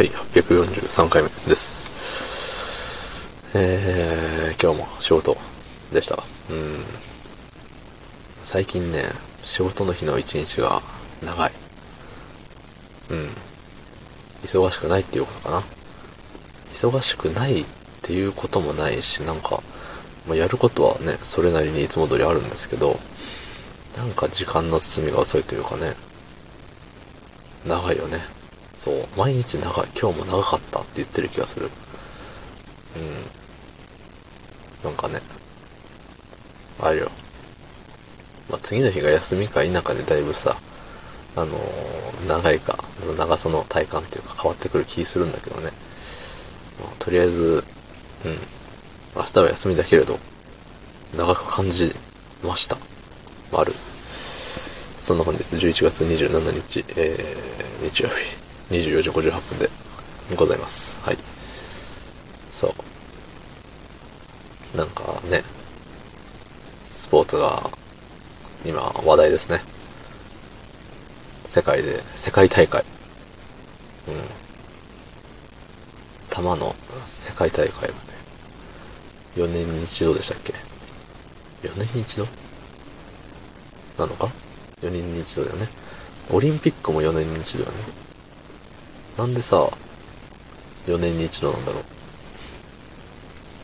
はい、843回目です。今日も仕事でした。最近ね、仕事の日の一日が長い。忙しくないっていうことかな。忙しくないっていうこともないし、なんか、まあ、やることはね、それなりにいつも通りあるんですけど、なんか時間の進みが遅いというかね、長いよね。そう、毎日長い、今日も長かったって言ってる気がする。なんかね、あれよ。まあ、次の日が休みか否かでだいぶさ、長いか、長さの体感っていうか変わってくる気するんだけどね。まあ、とりあえず、明日は休みだけれど、長く感じました。そんな感じです。11月27日、日曜日、24時58分でございます。はい。そう。なんかね、スポーツが今話題ですね。世界大会。玉の世界大会はね、4年に一度でしたっけ ?4 年に一度なのか4年に一度だよね。オリンピックも4年に一度だよね。なんでさ、4年に一度なんだろう。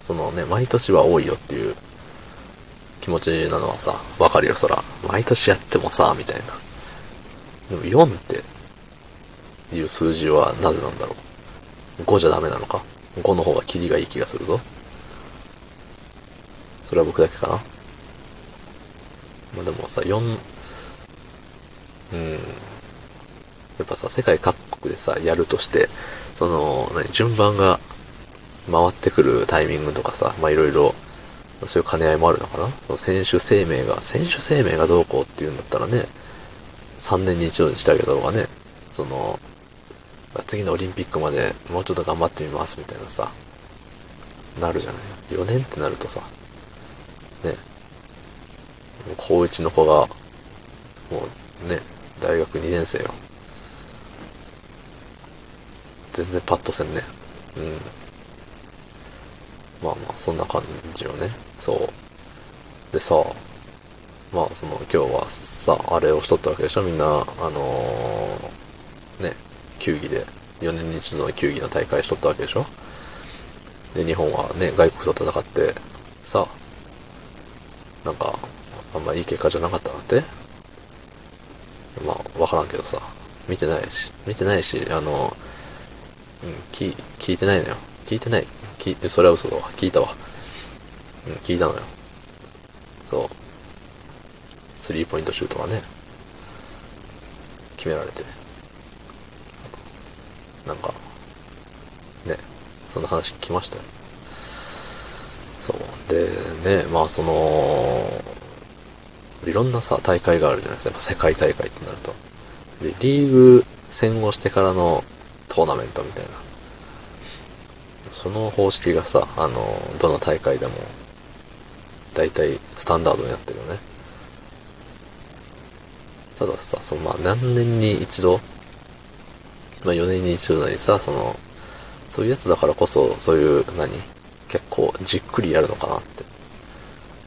そのね、毎年は多いよっていう気持ちなのはさ、わかるよ、そら。毎年やってもさ、みたいな。でも4っていう数字はなぜなんだろう。5じゃダメなのか。5の方がキリがいい気がするぞ。それは僕だけかな。まあでもさ、やっぱさ、世界各国でさ、やるとして、その、順番が回ってくるタイミングとかさ、まあいろいろ、そういう兼ね合いもあるのかな。その選手生命がどうこうっていうんだったらね、3年に一度にしてあげた方がね、その、次のオリンピックまでもうちょっと頑張ってみますみたいなさ、なるじゃない。4年ってなるとさ、ね、高1の子が、もうね、大学2年生よ。全然パッとせんね。まあまあ、そんな感じよね。そう。でさ、まあその、今日はさ、あれをしとったわけでしょ。みんな、ね、球技で、4年に一度の球技の大会しとったわけでしょ。で、日本はね、外国と戦って、さ、なんか、あんまいい結果じゃなかったなって。まあ、わからんけどさ、見てないし、聞いてないのよ。それは嘘だわ。聞いたわ。聞いたのよ。そう。スリーポイントシュートがね、決められて。なんか、ね、そんな話聞きましたよ。そう。で、ね、まあ、その、いろんなさ、大会があるじゃないですか。やっぱ世界大会ってなると。で、リーグ戦をしてからのトーナメントみたいな。その方式がさ、どの大会でも、だいたいスタンダードになってるよね。たださ、何年に一度、4年に一度なりさ、そういうやつだからこそ、そういう、結構じっくりやるのかなって。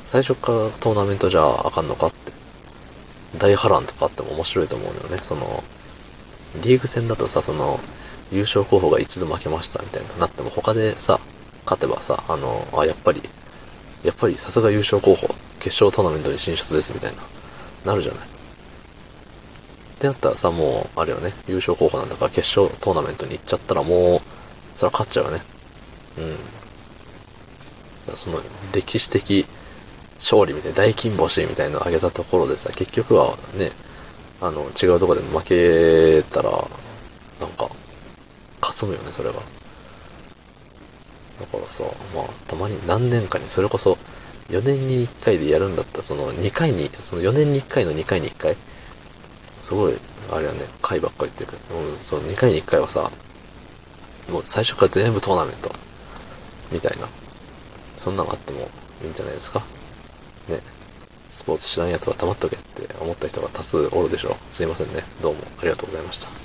最初からトーナメントじゃあかんのかって。大波乱とかあっても面白いと思うのよね。リーグ戦だとさ、優勝候補が一度負けましたみたいななっても他でさ、勝てばさ、やっぱりさすが優勝候補、決勝トーナメントに進出ですみたいな、なるじゃない。ってなったらさ、もう、あれよね、優勝候補なんだから決勝トーナメントに行っちゃったらもう、それは勝っちゃうよね。その歴史的、勝利みたいな、大金星みたいなのを上げたところでさ、結局はね、違うとこで負けたら、なんか、霞むよね、それは。だからさ、まあ、たまに何年かに、それこそ、4年に1回でやるんだったら、4年に1回の2回に1回、すごい、あれはね、回ばっかり言ってるけど、その2回に1回はさ、もう最初から全部トーナメント、みたいな、そんなのあってもいいんじゃないですか。ね、スポーツ知らんやつは黙っとけって思った人が多数おるでしょう。すいませんね。どうもありがとうございました。